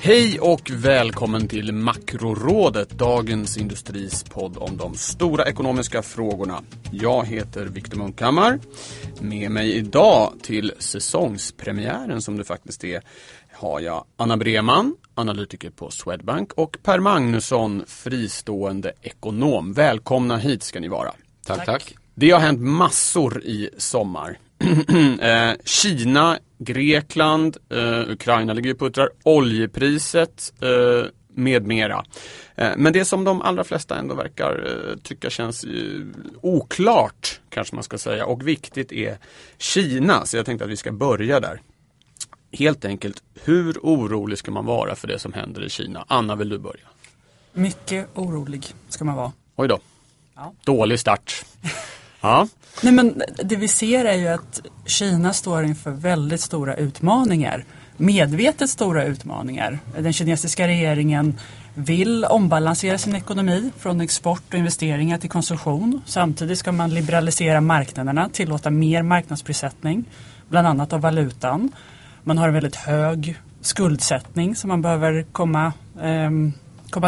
Hej och välkommen till Makrorådet, dagens industrispodd om de stora ekonomiska frågorna. Jag heter Victor Munkhammar. Med mig idag till säsongspremiären som det faktiskt är har jag Anna Breman, analytiker på Swedbank, och Per Magnusson, fristående ekonom. Välkomna hit ska ni vara. Tack, tack. Det har hänt massor i sommar. Kina, Grekland, Ukraina ligger ju puttrar, oljepriset med mera. Men det som de allra flesta ändå verkar tycka känns oklart, kanske man ska säga, och viktigt är Kina. Så jag tänkte att vi ska börja där. Helt enkelt, hur orolig ska man vara för det som händer i Kina? Anna, vill du börja? Mycket orolig ska man vara. Oj då. Ja. Dålig start. Ja. Nej, men det vi ser är ju att Kina står inför väldigt stora utmaningar. Medvetet stora utmaningar. Den kinesiska regeringen vill ombalansera sin ekonomi från export och investeringar till konsumtion. Samtidigt ska man liberalisera marknaderna, tillåta mer marknadsprissättning, bland annat av valutan. Man har en väldigt hög skuldsättning som man behöver komma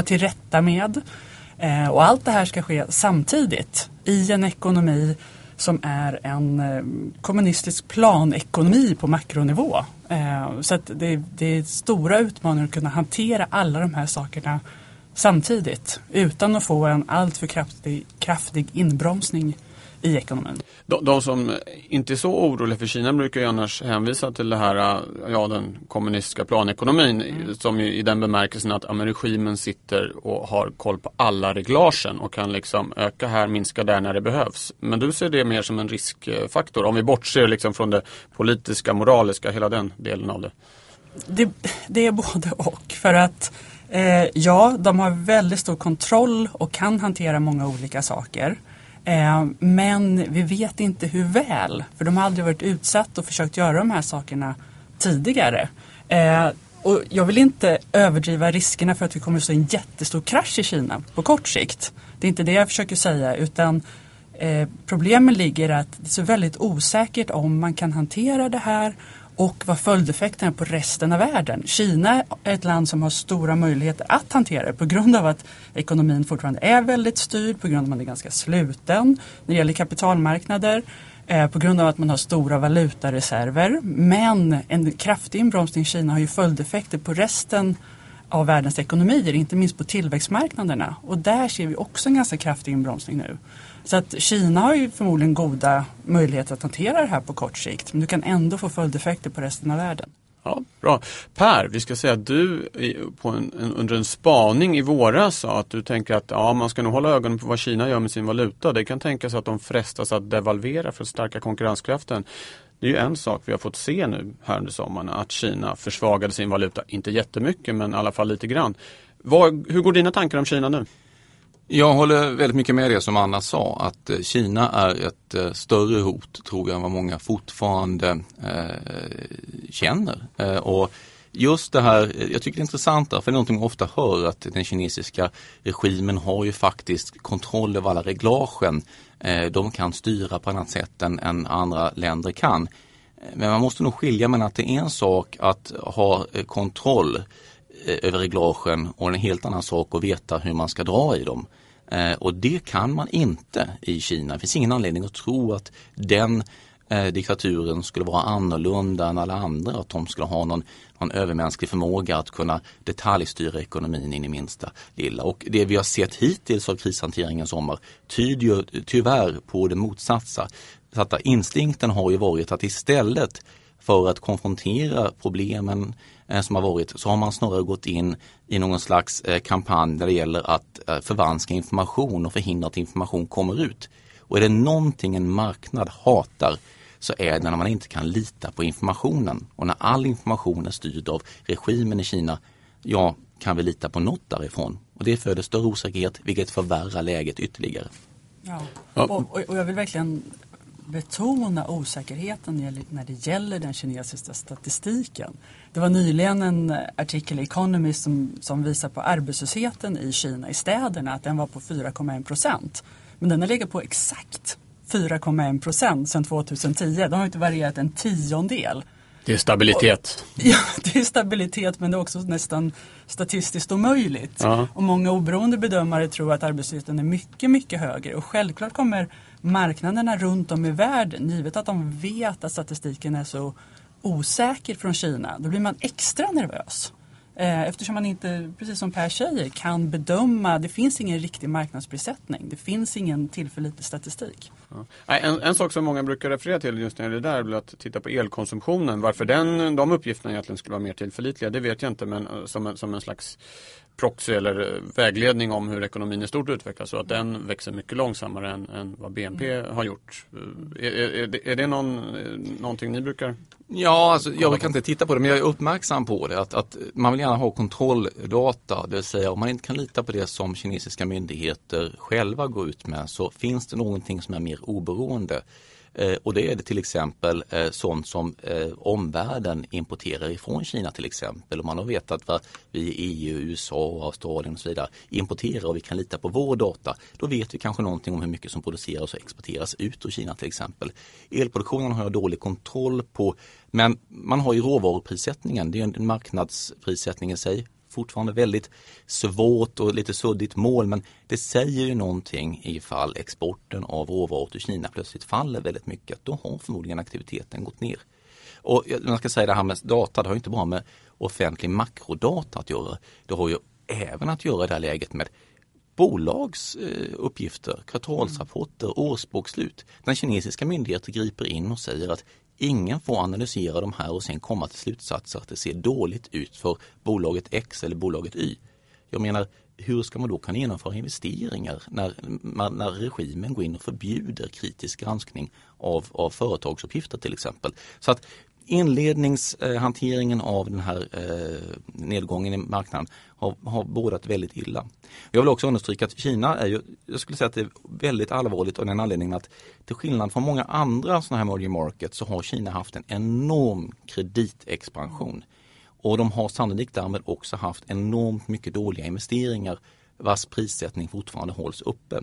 till rätta med. Och allt det här ska ske samtidigt i en ekonomi som är en kommunistisk planekonomi på makronivå. Så att det är stora utmaningar att kunna hantera alla de här sakerna samtidigt utan att få en alltför kraftig inbromsning i ekonomin. De som inte är så oroliga för Kina brukar ju annars hänvisa till det här, ja, den kommunistiska planekonomin, som ju i den bemärkelsen att regimen sitter och har koll på alla reglagen och kan liksom öka här, minska där när det behövs. Men du ser det mer som en riskfaktor, om vi bortser liksom från det politiska, moraliska, hela den delen av det. Det är både och, för att de har väldigt stor kontroll och kan hantera många olika saker. Men vi vet inte hur väl, för de har aldrig varit utsatt och försökt göra de här sakerna tidigare. Och jag vill inte överdriva riskerna för att vi kommer att se en jättestor krasch i Kina på kort sikt. Det är inte det jag försöker säga, utan problemet ligger att det är så väldigt osäkert om man kan hantera det här och vad följdeffekterna är på resten av världen. Kina är ett land som har stora möjligheter att hantera det på grund av att ekonomin fortfarande är väldigt styrd, på grund av att man är ganska sluten när det gäller kapitalmarknader, på grund av att man har stora valutareserver. Men en kraftig inbromsning i Kina har ju följdeffekter på resten av världens ekonomier, inte minst på tillväxtmarknaderna. Och där ser vi också en ganska kraftig inbromsning nu. Så att Kina har ju förmodligen goda möjligheter att hantera det här på kort sikt. Men du kan ändå få följdeffekter på resten av världen. Ja, bra. Per, vi ska säga att du på under en spaning i våras sa att du tänker att man ska nog hålla ögonen på vad Kina gör med sin valuta. Det kan tänkas att de frestas att devalvera för att stärka konkurrenskraften. Det är ju en sak vi har fått se nu här under sommaren, att Kina försvagade sin valuta. Inte jättemycket, men i alla fall lite grann. Hur går dina tankar om Kina nu? Jag håller väldigt mycket med det som Anna sa, att Kina är ett större hot, tror jag, än vad många fortfarande känner. Och just det här, jag tycker det är intressant, för det är någonting man ofta hör, att den kinesiska regimen har ju faktiskt kontroll över alla reglagen. De kan styra på annat sätt än andra länder kan. Men man måste nog skilja mellan att det är en sak att ha kontroll över reglagen och en helt annan sak att veta hur man ska dra i dem. Och det kan man inte i Kina. Det finns ingen anledning att tro att den diktaturen skulle vara annorlunda än alla andra, att de skulle ha någon övermänsklig förmåga att kunna detaljstyra ekonomin in i minsta lilla. Och det vi har sett hittills av krishanteringen sommar tyder ju tyvärr på det motsatta. Så att instinkten har ju varit att istället för att konfrontera problemen som har varit, så har man snarare gått in i någon slags kampanj där det gäller att förvanska information och förhindra att information kommer ut. Och är det någonting en marknad hatar, så är det när man inte kan lita på informationen. Och när all information är styrd av regimen i Kina, kan vi lita på något därifrån. Och det föder större osäkerhet, vilket förvärrar läget ytterligare. Ja. Och jag vill verkligen betona osäkerheten när det gäller den kinesiska statistiken. Det var nyligen en artikel i Economist som visar på arbetslösheten i Kina i städerna att den var på 4,1%. Men den har legat på exakt 4,1% sedan 2010. De har inte varierat en tiondel. Det är stabilitet. Ja, det är stabilitet, men det är också nästan statistiskt omöjligt. Ja. Och många oberoende bedömare tror att arbetslösheten är mycket, mycket högre. Och självklart kommer marknaderna runt om i världen, givet att de vet att statistiken är så osäker från Kina, då blir man extra nervös. Eftersom man inte, precis som Per säger, kan bedöma, det finns ingen riktig marknadsprissättning, det finns ingen tillförlitlig statistik. Ja. En sak som många brukar referera till just när det där blir att titta på elkonsumtionen, varför de uppgifterna egentligen skulle vara mer tillförlitliga, det vet jag inte, men som en slags proxy eller vägledning om hur ekonomin i stort utvecklas, så att den växer mycket långsammare än vad BNP har gjort. Är det någonting ni brukar? Ja, alltså, jag kan inte titta på det, men jag är uppmärksam på det. Att man vill gärna ha kontrolldata, det vill säga om man inte kan lita på det som kinesiska myndigheter själva går ut med, så finns det någonting som är mer oberoende. Och det är det till exempel sånt som omvärlden importerar ifrån Kina till exempel. Och man har vetat vad vi i EU, USA, Australien och så vidare importerar och vi kan lita på vår data. Då vet vi kanske någonting om hur mycket som produceras och exporteras ut ur Kina till exempel. Elproduktionen har jag dålig kontroll på, men man har ju råvaruprissättningen. Det är en marknadsprissättning i sig. Fortfarande väldigt svårt och lite suddigt mål, men det säger ju någonting ifall exporten av råvaror till Kina plötsligt faller väldigt mycket. Då har förmodligen aktiviteten gått ner. Och man ska säga det här med data, det har ju inte bara med offentlig makrodata att göra. Det har ju även att göra i det här läget med bolagsuppgifter, kvartalsrapporter, årsbokslut. När kinesiska myndigheter griper in och säger att ingen får analysera de här och sen komma till slutsatser att det ser dåligt ut för bolaget X eller bolaget Y. Jag menar, hur ska man då kunna genomföra investeringar när regimen går in och förbjuder kritisk granskning av företagsuppgifter till exempel? Så att inledningshanteringen av den här nedgången i marknaden har bådat väldigt illa. Jag vill också understryka att Kina är ju, jag skulle säga att det är väldigt allvarligt av den anledningen att till skillnad från många andra sådana här emerging markets så har Kina haft en enorm kreditexpansion. Och de har sannolikt därmed också haft enormt mycket dåliga investeringar vars prissättning fortfarande hålls uppe.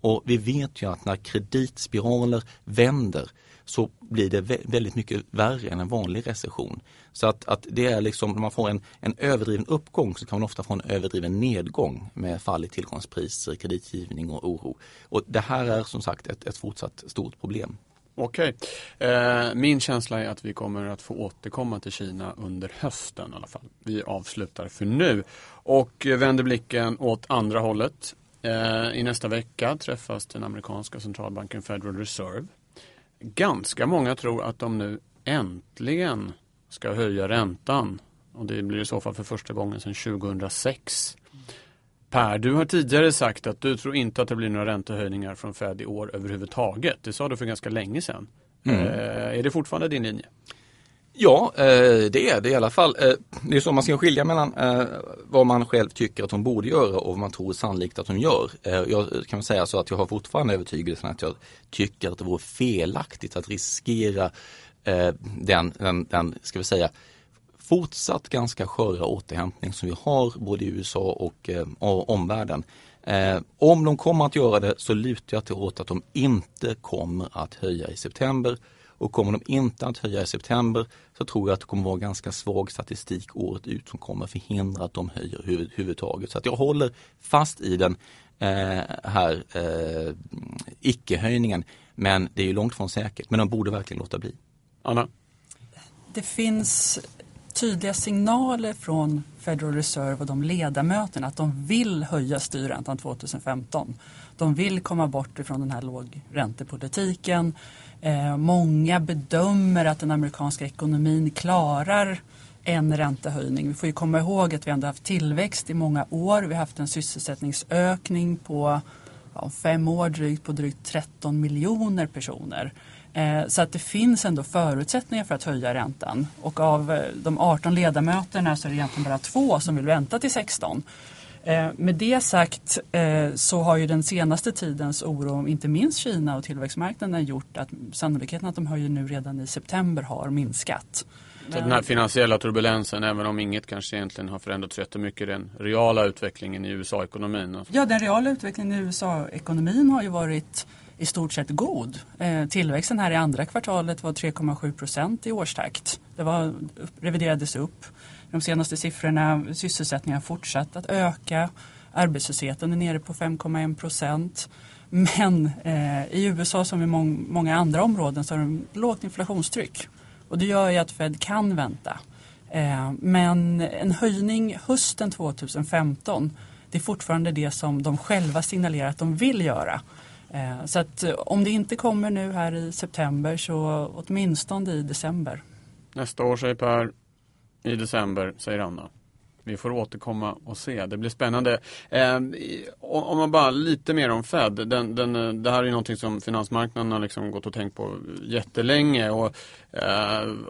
Och vi vet ju att när kreditspiraler vänder så blir det väldigt mycket värre än en vanlig recession. Så att det är liksom, när man får en överdriven uppgång så kan man ofta få en överdriven nedgång med fall i tillgångspriser, kreditgivning och oro. Och det här är som sagt ett fortsatt stort problem. Okej. Min känsla är att vi kommer att få återkomma till Kina under hösten i alla fall. Vi avslutar för nu och vänder blicken åt andra hållet. I nästa vecka träffas den amerikanska centralbanken Federal Reserve. Ganska många tror att de nu äntligen ska höja räntan. Och det blir i så fall för första gången sedan 2006. Per, du har tidigare sagt att du tror inte att det blir några räntehöjningar från Fed i år överhuvudtaget. Det sa du för ganska länge sedan. Är det fortfarande din linje? Ja, det är det i alla fall. Det är så man ska skilja mellan vad man själv tycker att hon borde göra och vad man tror sannolikt att hon gör. Jag kan säga så att jag har fortfarande övertygelsen att jag tycker att det vore felaktigt att riskera den ska vi säga, fortsatt ganska sköra återhämtning som vi har både i USA och omvärlden. Om de kommer att göra det så lutar jag till åt att de inte kommer att höja i september. Och kommer de inte att höja i september så tror jag att det kommer vara ganska svag statistik året ut som kommer förhindra att de höjer huvudtaget. Så att jag håller fast i den här icke-höjningen, men det är ju långt från säkert. Men de borde verkligen låta bli. Anna? Det finns tydliga signaler från Federal Reserve och de ledamöterna att de vill höja styrräntan 2015. De vill komma bort ifrån den här lågräntepolitiken. Många bedömer att den amerikanska ekonomin klarar en räntehöjning. Vi får ju komma ihåg att vi ändå haft tillväxt i många år. Vi har haft en sysselsättningsökning på 5 år drygt på drygt 13 miljoner personer. Så att det finns ändå förutsättningar för att höja räntan. Och av de 18 ledamöterna så är det egentligen bara 2 som vill vänta till 16. Med det sagt så har ju den senaste tidens oro om inte minst Kina och tillväxtmarknaden gjort att sannolikheten att de höjer nu redan i september har minskat. Så den här finansiella turbulensen, även om inget kanske egentligen har förändrats jättemycket, den reala utvecklingen i USA-ekonomin? Ja, den reala utvecklingen i USA-ekonomin har ju varit i stort sett god. Tillväxten här i andra kvartalet var 3,7% i årstakt. Det var, reviderades upp. De senaste siffrorna, sysselsättningen har fortsatt att öka. Arbetslösheten är nere på 5,1%. Men i USA som i många andra områden så har de lågt inflationstryck. Och det gör ju att Fed kan vänta. Men en höjning hösten 2015, det är fortfarande det som de själva signalerar att de vill göra. Så att om det inte kommer nu här i september så åtminstone i december. Nästa år säger Per, i december säger Anna. Vi får återkomma och se. Det blir spännande. Om man bara lite mer om Fed. Det här är ju någonting som finansmarknaden har liksom gått och tänkt på jättelänge. Och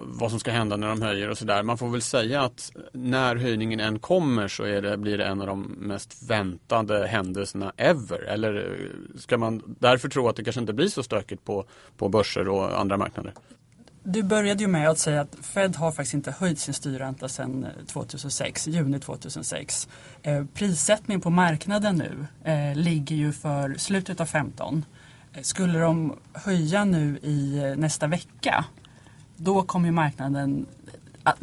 vad som ska hända när de höjer och sådär. Man får väl säga att när höjningen än kommer så blir det en av de mest väntade händelserna ever. Eller ska man därför tro att det kanske inte blir så stökigt på börser och andra marknader? Du började ju med att säga att Fed har faktiskt inte höjt sin styrränta sedan juni 2006. Prissättningen på marknaden nu ligger ju för slutet av 2015. Skulle de höja nu i nästa vecka, då kommer ju marknaden...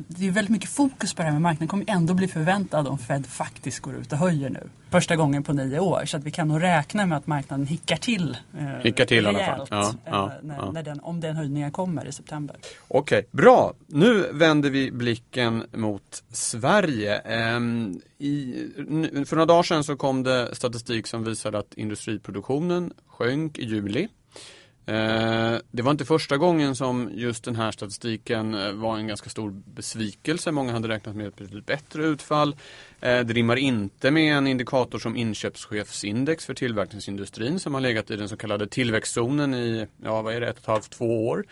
Det är väldigt mycket fokus på det här med marknaden. Kommer ändå bli förväntad om Fed faktiskt går ut och höjer nu. Första gången på 9 år. Så att vi kan nog räkna med att marknaden hickar till. Hickar till rejält, i alla fall. Ja. Om den höjningen kommer i september. Okej, bra. Nu vänder vi blicken mot Sverige. För några dagar sedan så kom det statistik som visade att industriproduktionen sjönk i juli. Det var inte första gången som just den här statistiken var en ganska stor besvikelse. Många hade räknat med ett bättre utfall. Det rimmar inte med en indikator som inköpschefsindex för tillverkningsindustrin som har legat i den så kallade tillväxtzonen i 1,5-2 år.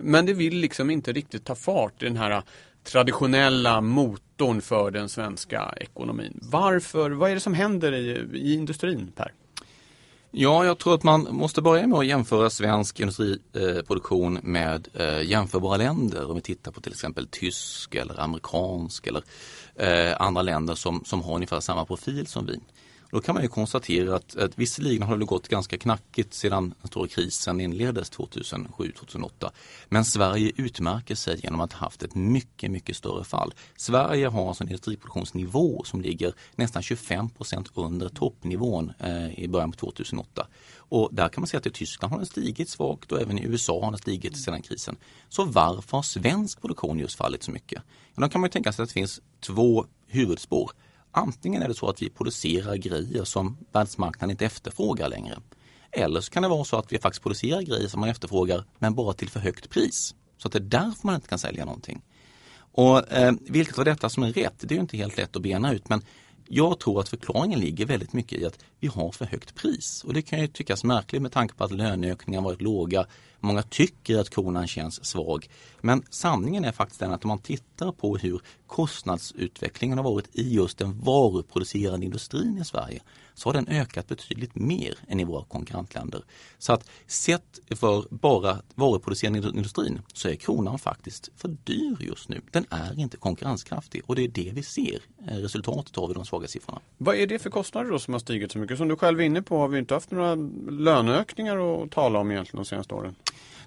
Men det vill liksom inte riktigt ta fart i den här traditionella motorn för den svenska ekonomin. Varför? Vad är det som händer i industrin, Per? Ja, jag tror att man måste börja med att jämföra svensk industriproduktion med jämförbara länder. Om vi tittar på till exempel tysk eller amerikansk eller andra länder som har ungefär samma profil som vi. Då kan man ju konstatera att visserligen har det gått ganska knackigt sedan den stora krisen inleddes 2007-2008. Men Sverige utmärker sig genom att ha haft ett mycket, mycket större fall. Sverige har en industriproduktionsnivå som ligger nästan 25% under toppnivån i början på 2008. Och där kan man säga att i Tyskland har den stigit svagt och även i USA har den stigit sedan krisen. Så varför har svensk produktion just fallit så mycket? Då kan man ju tänka sig att det finns två huvudspår. Antingen är det så att vi producerar grejer som världsmarknaden inte efterfrågar längre. Eller så kan det vara så att vi faktiskt producerar grejer som man efterfrågar men bara till för högt pris. Så att det är därför man inte kan sälja någonting. Och vilket var detta som är rätt? Det är ju inte helt lätt att bena ut, men jag tror att förklaringen ligger väldigt mycket i att vi har för högt pris. Och det kan ju tyckas märkligt med tanke på att löneökningarna varit låga. Många tycker att kronan känns svag. Men sanningen är faktiskt den att om man tittar på hur kostnadsutvecklingen har varit i just den varuproducerande industrin i Sverige, så har den ökat betydligt mer än i våra konkurrentländer. Så att sett för bara varuproducerande industrin så är kronan faktiskt för dyr just nu. Den är inte konkurrenskraftig och det är det vi ser resultatet av i de svaga siffrorna. Vad är det för kostnader då som har stigit så mycket? Som du själv är inne på har vi inte haft några löneökningar att tala om egentligen de senaste åren.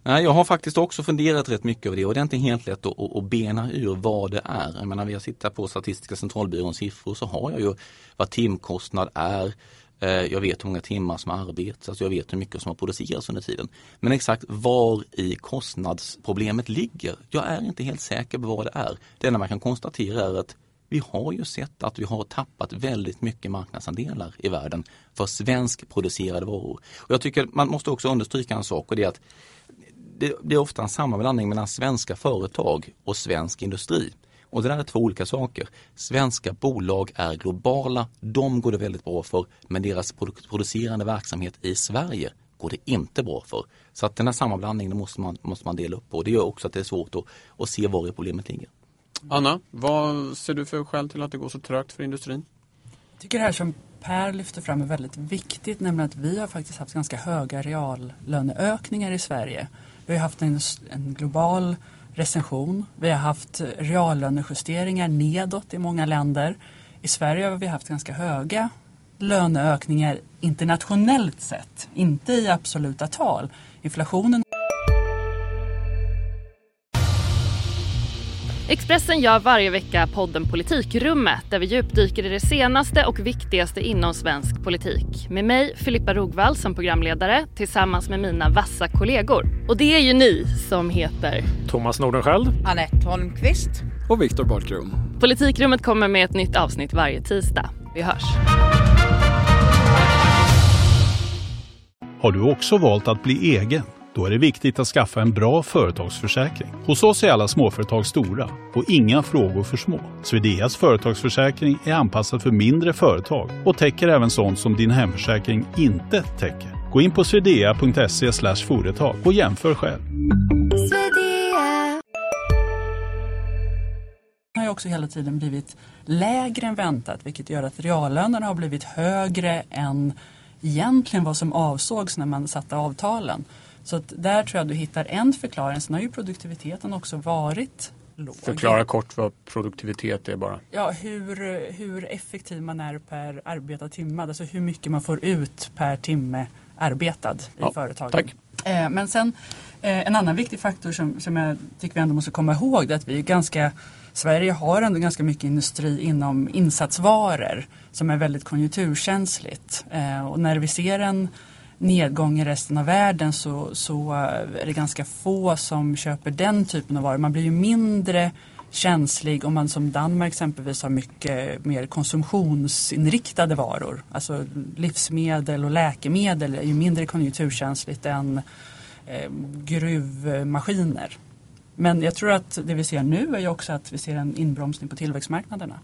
Nej, jag har faktiskt också funderat rätt mycket över det och det är inte helt lätt att bena ur vad det är. Jag menar, när jag tittar på Statistiska centralbyråns siffror så har jag ju vad timkostnad är. Jag vet hur många timmar som har arbetats, jag vet hur mycket som har producerats under tiden. Men exakt var i kostnadsproblemet ligger, jag är inte helt säker på vad det är. Det enda man kan konstatera är att vi har ju sett att vi har tappat väldigt mycket marknadsandelar i världen för svenskproducerade varor. Och jag tycker man måste också understryka en sak, och det är att det är ofta en sammanblandning mellan svenska företag och svensk industri. Och det där är två olika saker. Svenska bolag är globala, de går det väldigt bra för, men deras producerande verksamhet i Sverige går det inte bra för. Så att den här sammanblandningen måste man dela upp på. Det gör också att det är svårt att se var problemet ligger. Anna, vad ser du för skäl till att det går så trögt för industrin? Jag tycker det här som Per lyfter fram är väldigt viktigt, nämligen att vi har faktiskt haft ganska höga reallöneökningar i Sverige. Vi har haft en global recession, vi har haft reallönejusteringar nedåt i många länder. I Sverige har vi haft ganska höga löneökningar internationellt sett, inte i absoluta tal. Inflationen. Expressen gör varje vecka podden Politikrummet där vi djupdyker i det senaste och viktigaste inom svensk politik. Med mig, Filippa Rogvall, som programledare tillsammans med mina vassa kollegor. Och det är ju ni som heter Thomas Nordenskjöld, Annette Holmqvist och Viktor Barkrum. Politikrummet kommer med ett nytt avsnitt varje tisdag. Vi hörs. Har du också valt att bli egen? Då är det viktigt att skaffa en bra företagsförsäkring. Hos oss är alla småföretag stora och inga frågor för små. Svideas företagsförsäkring är anpassad för mindre företag och täcker även sånt som din hemförsäkring inte täcker. Gå in på svidea.se/företag och jämför själv. Svidea har också hela tiden blivit lägre än väntat, vilket gör att reallönerna har blivit högre än egentligen vad som avsågs när man satte avtalen. Så att där tror jag du hittar en förklaring. Sen har ju produktiviteten också varit låg. Förklara kort vad produktivitet är bara. Ja, hur effektiv man är per arbetad timme. Alltså hur mycket man får ut per timme arbetad i företaget. Tack. Men sen en annan viktig faktor som jag tycker vi ändå måste komma ihåg är att vi är ganska... Sverige har ändå ganska mycket industri inom insatsvaror som är väldigt konjunkturkänsligt. Och när vi ser en nedgång i resten av världen så är det ganska få som köper den typen av varor. Man blir ju mindre känslig om man som Danmark exempelvis har mycket mer konsumtionsinriktade varor. Alltså livsmedel och läkemedel är ju mindre konjunkturkänsligt än gruvmaskiner. Men jag tror att det vi ser nu är ju också att vi ser en inbromsning på tillväxtmarknaderna.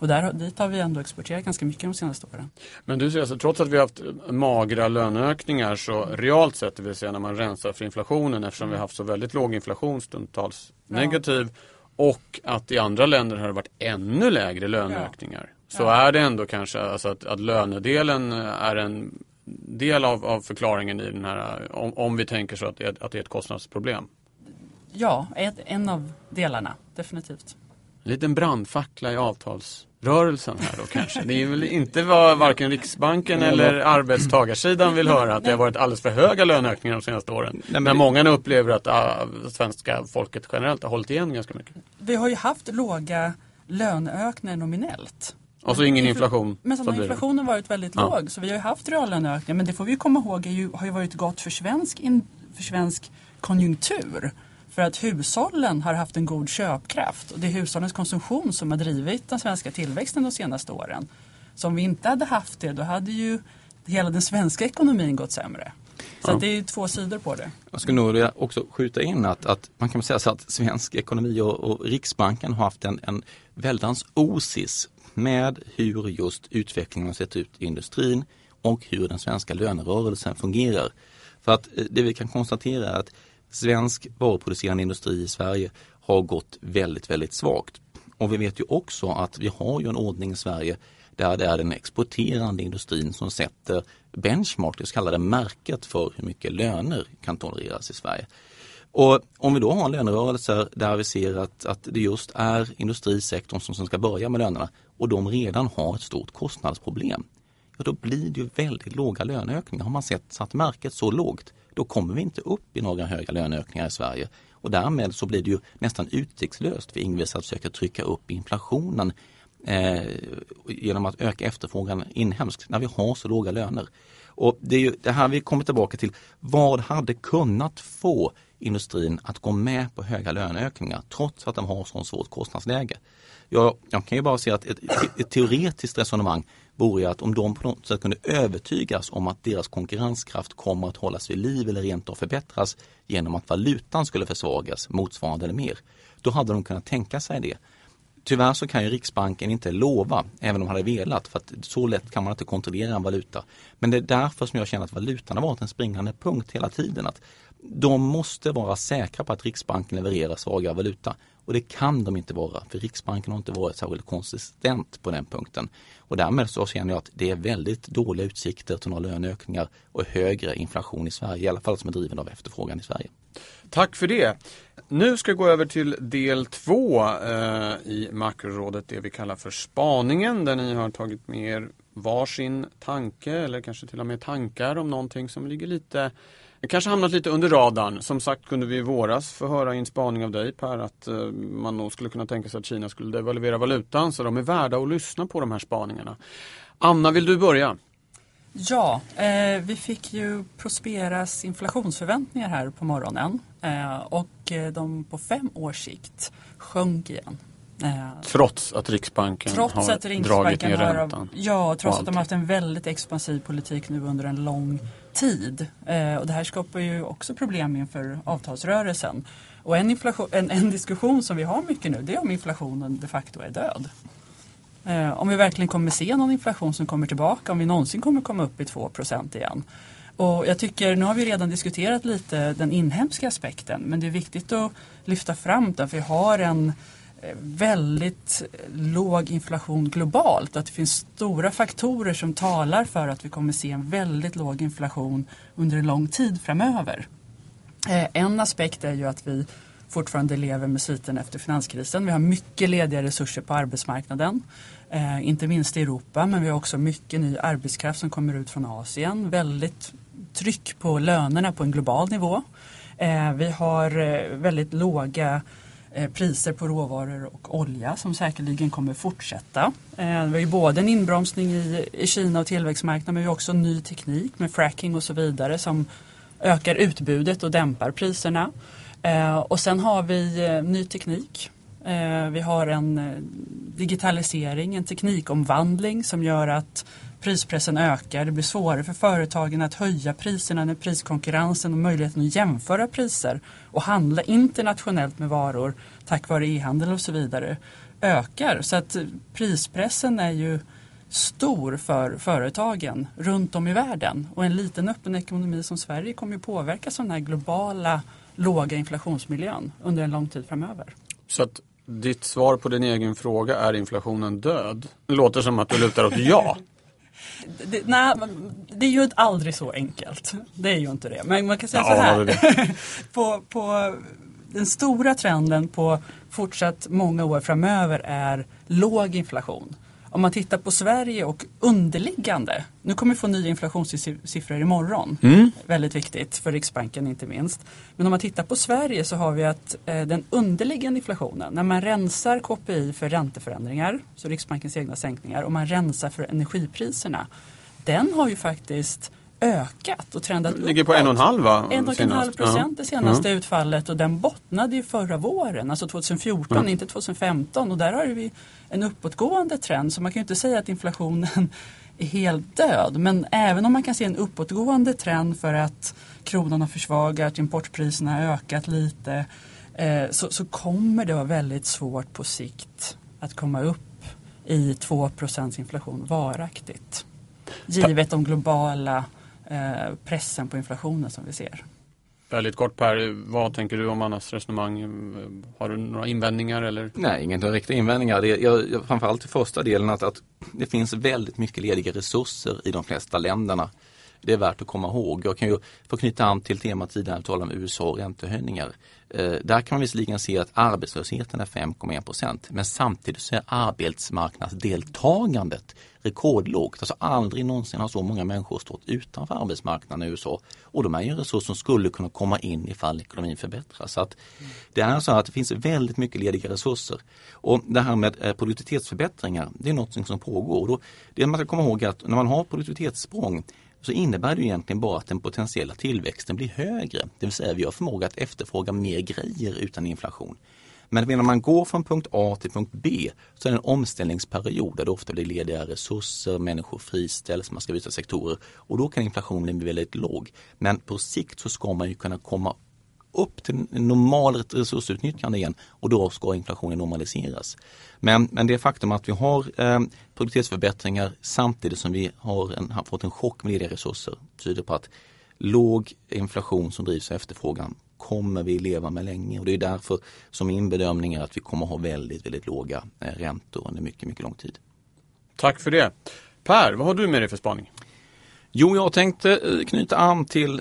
Och dit har vi ändå exporterat ganska mycket de senaste åren. Men du säger alltså, trots att vi har haft magra löneökningar så realt sett, det vill säga när man rensar för inflationen, eftersom vi har haft så väldigt låg inflation, stundtals negativ, och att i andra länder har det varit ännu lägre löneökningar. Så är det ändå kanske alltså att lönedelen är en del av förklaringen i den här, om vi tänker så att det är ett kostnadsproblem. Ja, en av delarna, definitivt. En liten brandfackla i avtalsrörelsen här då kanske. Det är väl inte vad varken Riksbanken eller arbetstagarsidan vill höra, att det har varit alldeles för höga löneökningar de senaste åren. Men många upplever att svenska folket generellt har hållit igen ganska mycket. Vi har ju haft låga löneökningar nominellt. Och så ingen inflation. Men så inflationen har varit väldigt låg, så vi har ju haft reallöneökningar. Men det får vi ju komma ihåg har ju varit gott för svensk konjunktur. För att hushållen har haft en god köpkraft och det är hushållens konsumtion som har drivit den svenska tillväxten de senaste åren. Så om vi inte hade haft det, då hade ju hela den svenska ekonomin gått sämre. Så det är ju två sidor på det. Jag skulle nog också skjuta in att man kan säga så att svensk ekonomi och Riksbanken har haft en väldans osis med hur just utvecklingen har sett ut i industrin och hur den svenska lönerörelsen fungerar. För att det vi kan konstatera är att svensk varuproducerande industri i Sverige har gått väldigt, väldigt svagt. Och vi vet ju också att vi har ju en ordning i Sverige där det är den exporterande industrin som sätter benchmark, det så kallade märket för hur mycket löner kan tolereras i Sverige. Och om vi då har lönerörelser där vi ser att det just är industrisektorn som ska börja med lönerna och de redan har ett stort kostnadsproblem, ja då blir det ju väldigt låga löneökningar. Har man satt märket så lågt, då kommer vi inte upp i några höga löneökningar i Sverige. Och därmed så blir det ju nästan utsiktslöst för Ingves att försöka trycka upp inflationen genom att öka efterfrågan inhemskt när vi har så låga löner. Och det är ju det här vi kommer tillbaka till. Vad hade kunnat få industrin att gå med på höga löneökningar trots att de har så svårt kostnadsläge? Jag kan ju bara säga att ett teoretiskt resonemang vore ju att om de på något sätt kunde övertygas om att deras konkurrenskraft kommer att hållas vid liv eller rent av förbättras genom att valutan skulle försvagas motsvarande eller mer, då hade de kunnat tänka sig det. Tyvärr så kan ju Riksbanken inte lova, även om de hade velat, för att så lätt kan man inte kontrollera en valuta. Men det är därför som jag känner att valutan har varit en springande punkt hela tiden. Att de måste vara säkra på att Riksbanken levererar svaga valuta. Och det kan de inte vara, för Riksbanken har inte varit särskilt konsistent på den punkten. Och därmed så känner jag att det är väldigt dåliga utsikter till några löneökningar och högre inflation i Sverige, i alla fall som är driven av efterfrågan i Sverige. Tack för det. Nu ska vi gå över till del 2 i Makrorådet, det vi kallar för spaningen, där ni har tagit med er varsin tanke eller kanske till och med tankar om någonting som ligger lite... kanske hamnat lite under radarn. Som sagt kunde vi i våras få höra en spaning av dig, Per, att man nog skulle kunna tänka sig att Kina skulle devalvera valutan, så de är värda att lyssna på de här spaningarna. Anna, vill du börja? Ja, vi fick ju Prosperas inflationsförväntningar här på morgonen och de på 5 års sikt sjönk igen. Trots att Riksbanken har dragit ner räntan. Ja, trots att de har haft en väldigt expansiv politik nu under en lång tid. Och det här skapar ju också problem inför avtalsrörelsen. Och en diskussion som vi har mycket nu, det är om inflationen de facto är död. Om vi verkligen kommer se någon inflation som kommer tillbaka, om vi någonsin kommer komma upp i 2% igen. Och jag tycker, nu har vi redan diskuterat lite den inhemska aspekten, men det är viktigt att lyfta fram det, för vi har en väldigt låg inflation globalt. Att det finns stora faktorer som talar för att vi kommer se en väldigt låg inflation under en lång tid framöver. En aspekt är ju att vi fortfarande lever med sviten efter finanskrisen. Vi har mycket lediga resurser på arbetsmarknaden, inte minst i Europa, men vi har också mycket ny arbetskraft som kommer ut från Asien. Väldigt tryck på lönerna på en global nivå. Vi har väldigt låga priser på råvaror och olja som säkerligen kommer fortsätta. Det var ju både en inbromsning i Kina och tillväxtmarknaden, men också ny teknik med fracking och så vidare som ökar utbudet och dämpar priserna. Och sen har vi ny teknik. Vi har en digitalisering, en teknikomvandling som gör att prispressen ökar. Det blir svårare för företagen att höja priserna när priskonkurrensen och möjligheten att jämföra priser och handla internationellt med varor tack vare e-handel och så vidare ökar. Så att prispressen är ju stor för företagen runt om i världen. Och en liten öppen ekonomi som Sverige kommer ju påverkas av den här globala låga inflationsmiljön under en lång tid framöver. Så att ditt svar på din egen fråga är inflationen död? Det låter som att du lutar åt ja. Nej, det är ju aldrig så enkelt. Det är ju inte det. Men man kan säga så här. Det. på den stora trenden på fortsatt många år framöver är låg inflation. Om man tittar på Sverige och underliggande. Nu kommer vi få nya inflationssiffror imorgon. Väldigt viktigt för Riksbanken inte minst. Men om man tittar på Sverige så har vi att den underliggande inflationen, när man rensar KPI för ränteförändringar, så Riksbankens egna sänkningar, och man rensar för energipriserna, den har ju faktiskt ökat och trendat uppåt. Ligger på 1,5 va? 1,5% det senaste utfallet, och den bottnade ju förra våren, alltså 2014, inte 2015, och där har vi en uppåtgående trend, så man kan ju inte säga att inflationen är helt död, men även om man kan se en uppåtgående trend för att kronan har försvagat, importpriserna har ökat lite, så kommer det vara väldigt svårt på sikt att komma upp i 2% inflation varaktigt, givet de globala pressen på inflationen som vi ser. Väldigt kort, Per, vad tänker du om Annas resonemang? Har du några invändningar? Eller? Nej, inga direkta invändningar. Framförallt i första delen att det finns väldigt mycket lediga resurser i de flesta länderna. Det är värt att komma ihåg. Jag kan ju få knyta an till temat tidigare, tala om USA och räntehöjningar. Där kan man visserligen se att arbetslösheten är 5,1%, men samtidigt så är arbetsmarknadsdeltagandet rekordlågt. Alltså aldrig någonsin har så många människor stått utanför arbetsmarknaden i USA, och de är ju en resurs som skulle kunna komma in ifall ekonomin förbättras. Så att det är så att det finns väldigt mycket lediga resurser, och det här med produktivitetsförbättringar, det är något som pågår. Och då, det man ska komma ihåg är att när man har produktivitetssprång så innebär det egentligen bara att den potentiella tillväxten blir högre. Det vill säga vi har förmåga att efterfråga mer grejer utan inflation. Men när man går från punkt A till punkt B så är det en omställningsperiod där det ofta blir lediga resurser, människor friställs, man ska byta sektorer, och då kan inflationen bli väldigt låg. Men på sikt så ska man ju kunna komma upp till normalt resursutnyttjande igen, och då ska inflationen normaliseras. Men det faktum att vi har produktivitetsförbättringar samtidigt som vi har fått en chock med lediga resurser tyder på att låg inflation som drivs av efterfrågan kommer vi leva med länge. Och det är därför som min bedömning är att vi kommer ha väldigt, väldigt låga räntor under mycket, mycket lång tid. Tack för det. Per, vad har du med dig för spaning? Jo, jag tänkte knyta an till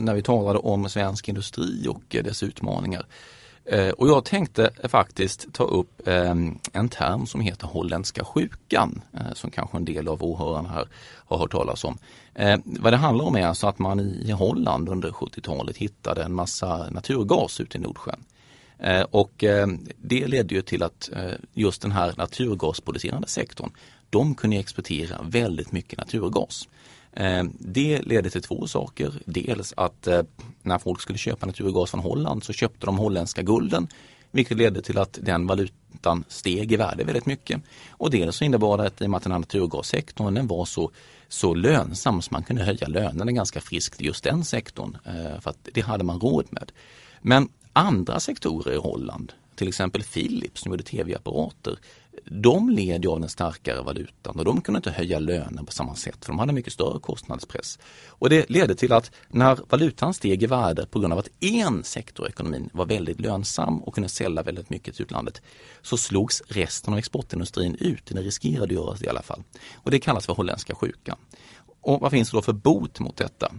när vi talade om svensk industri och dess utmaningar. Och jag tänkte faktiskt ta upp en term som heter holländska sjukan, som kanske en del av åhörarna här har hört talas om. Vad det handlar om är alltså att man i Holland under 70-talet hittade en massa naturgas ute i Nordsjön. Och det ledde ju till att just den här naturgasproducerande sektorn, de kunde exportera väldigt mycket naturgas. Det ledde till två saker. Dels att när folk skulle köpa naturgas från Holland så köpte de holländska gulden, vilket ledde till att den valutan steg i värde väldigt mycket. Och dels så innebar det att i och med att den här naturgassektorn den var så lönsam så man kunde höja lönerna ganska friskt just den sektorn, för att det hade man råd med. Men andra sektorer i Holland, till exempel Philips som gjorde tv-apparater, de led ju av den starkare valutan och de kunde inte höja lönen på samma sätt för de hade mycket större kostnadspress. Och det ledde till att när valutan steg i värde på grund av att en sektor i ekonomin var väldigt lönsam och kunde sälja väldigt mycket till utlandet, så slogs resten av exportindustrin ut. Den riskerade att göra det i alla fall. Och det kallas för holländska sjukan. Och vad finns det då för bot mot detta?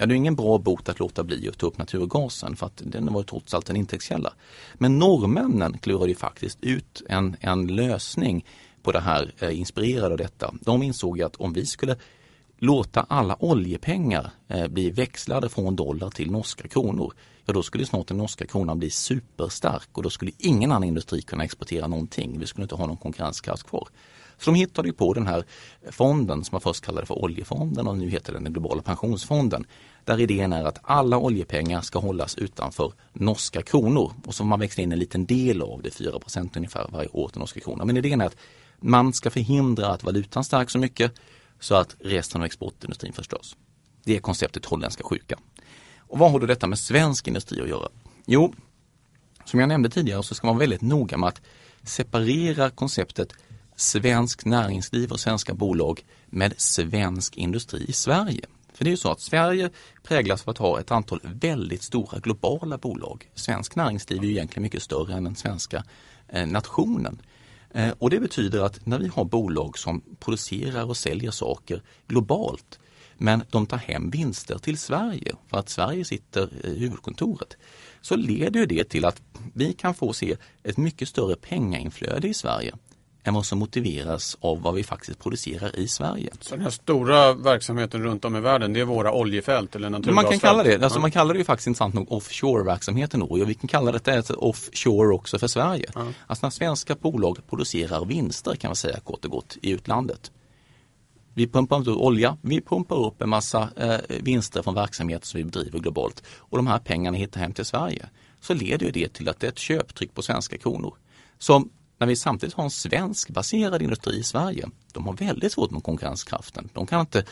Ja, det är ingen bra bot att låta bli att ta upp naturgasen för att den var trots allt en intäktskälla. Men norrmännen klurade ju faktiskt ut en lösning på det här, inspirerade av detta. De insåg att om vi skulle låta alla oljepengar bli växlade från dollar till norska kronor, ja då skulle snart den norska kronan bli superstark och då skulle ingen annan industri kunna exportera någonting. Vi skulle inte ha någon konkurrenskraft kvar. Så de hittade ju på den här fonden som man först kallade för oljefonden och nu heter den globala pensionsfonden. Där idén är att alla oljepengar ska hållas utanför norska kronor. Och så man växlar in en liten del av det, 4% ungefär varje år till norska kronor. Men idén är att man ska förhindra att valutan stärks så mycket så att resten av exportindustrin förstörs. Det är konceptet holländska sjukan. Och vad har då detta med svensk industri att göra? Jo, som jag nämnde tidigare så ska man vara väldigt noga med att separera konceptet svensk näringsliv och svenska bolag med svensk industri i Sverige. För det är ju så att Sverige präglas för att ha ett antal väldigt stora globala bolag. Svensk näringsliv är ju egentligen mycket större än den svenska nationen. Och det betyder att när vi har bolag som producerar och säljer saker globalt, men de tar hem vinster till Sverige för att Sverige sitter i huvudkontoret, så leder ju det till att vi kan få se ett mycket större pengainflöde i Sverige än vad som motiveras av vad vi faktiskt producerar i Sverige. Så den här stora verksamheten runt om i världen, det är våra oljefält eller naturgasfält? Man kan kalla det. Alltså man kallar det ju faktiskt intressant nog offshore-verksamheten. Och vi kan kalla det offshore också för Sverige. Mm. Alltså när svenska bolag producerar vinster kan man säga kort och gott i utlandet. Vi pumpar inte upp olja, vi pumpar upp en massa vinster från verksamheter som vi bedriver globalt. Och de här pengarna hittar hem till Sverige. Så leder ju det till att det är ett köptryck på svenska kronor som, när vi samtidigt har en svensk baserad industri i Sverige, de har väldigt svårt med konkurrenskraften. De kan inte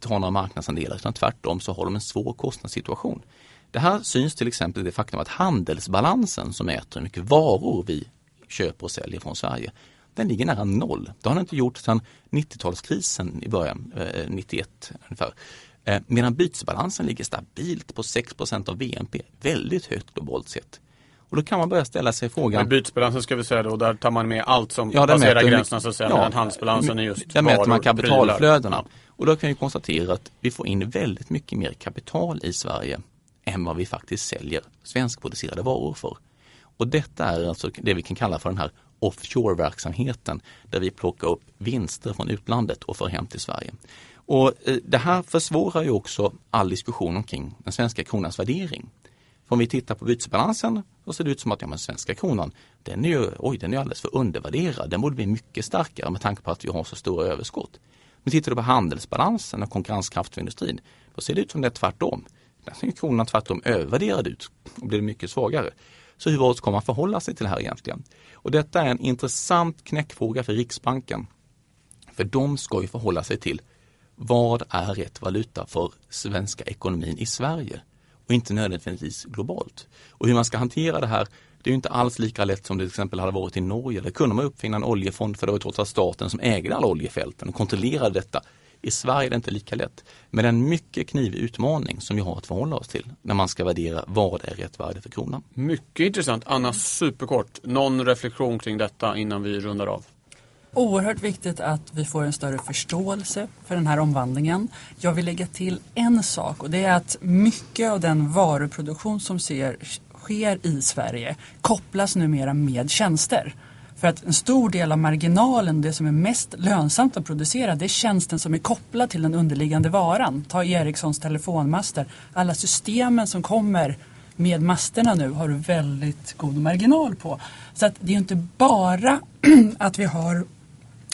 ta några marknadsandelar, utan tvärtom så har de en svår kostnadssituation. Det här syns till exempel i det faktum att handelsbalansen, som mäter hur mycket varor vi köper och säljer från Sverige, den ligger nära noll. Det har den inte gjort sedan 90-talskrisen i början, 91 ungefär. Medan bytesbalansen ligger stabilt på 6% av BNP, väldigt högt globalt sett. Och då kan man börja ställa sig frågan. Men bytesbalansen ska vi säga då, där tar man med allt som passerar gränserna så att säga. Ja, den handelsbalansen är just där varor, mäter man kapitalflödena. Prylar. Och då kan vi konstatera att vi får in väldigt mycket mer kapital i Sverige än vad vi faktiskt säljer svenskproducerade varor för. Och detta är alltså det vi kan kalla för den här offshore-verksamheten där vi plockar upp vinster från utlandet och för hem till Sverige. Och det här försvårar ju också all diskussion omkring den svenska kronans värdering. För om vi tittar på bytesbalansen så ser det ut som att den svenska kronan, den är alldeles för undervärderad. Den borde bli mycket starkare med tanke på att vi har så stora överskott. Men tittar du på handelsbalansen och konkurrenskraft för industrin, då ser det ut som det är tvärtom. Där ser kronan tvärtom övervärderad ut och blir mycket svagare. Så hur ska man förhålla sig till det här egentligen? Och detta är en intressant knäckfråga för Riksbanken. För de ska ju förhålla sig till vad är rätt valuta för svenska ekonomin i Sverige? Och inte nödvändigtvis globalt. Och hur man ska hantera det här, det är ju inte alls lika lätt som det till exempel hade varit i Norge. Där kunde man uppfinna en oljefond för det var trots allt staten som ägde alla oljefälten och kontrollerade detta. I Sverige är det inte lika lätt. Men en mycket knivig utmaning som vi har att förhålla oss till när man ska värdera vad är rätt värde för kronan. Mycket intressant. Anna, superkort. Någon reflektion kring detta innan vi rundar av? Oerhört viktigt att vi får en större förståelse för den här omvandlingen. Jag vill lägga till en sak, och det är att mycket av den varuproduktion som sker i Sverige kopplas numera med tjänster. För att en stor del av marginalen, det som är mest lönsamt att producera, det är tjänsten som är kopplad till den underliggande varan. Ta Ericssons telefonmaster. Alla systemen som kommer med masterna nu har du väldigt god marginal på. Så att det är inte bara att vi har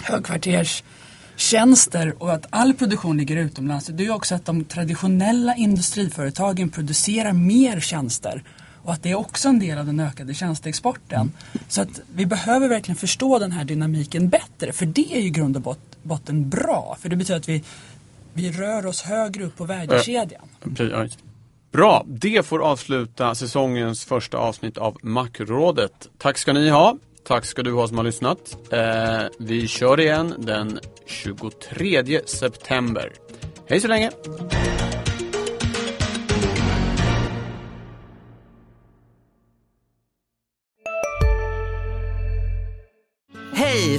högkvarterstjänster och att all produktion ligger utomlands. Det är också att de traditionella industriföretagen producerar mer tjänster. Och att det är också en del av den ökade tjänsteexporten. Så att vi behöver verkligen förstå den här dynamiken bättre. För det är ju grund och botten bra. För det betyder att vi rör oss högre upp på värdekedjan. Bra, det får avsluta säsongens första avsnitt av Makrorådet. Tack ska ni ha. Tack ska du ha som har lyssnat. Vi kör igen den 23 september. Hej så länge! Hej,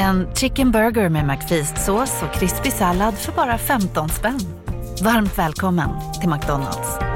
En chicken burger med McFeast-sås och krispig sallad för bara 15 spänn. Varmt välkommen till McDonald's.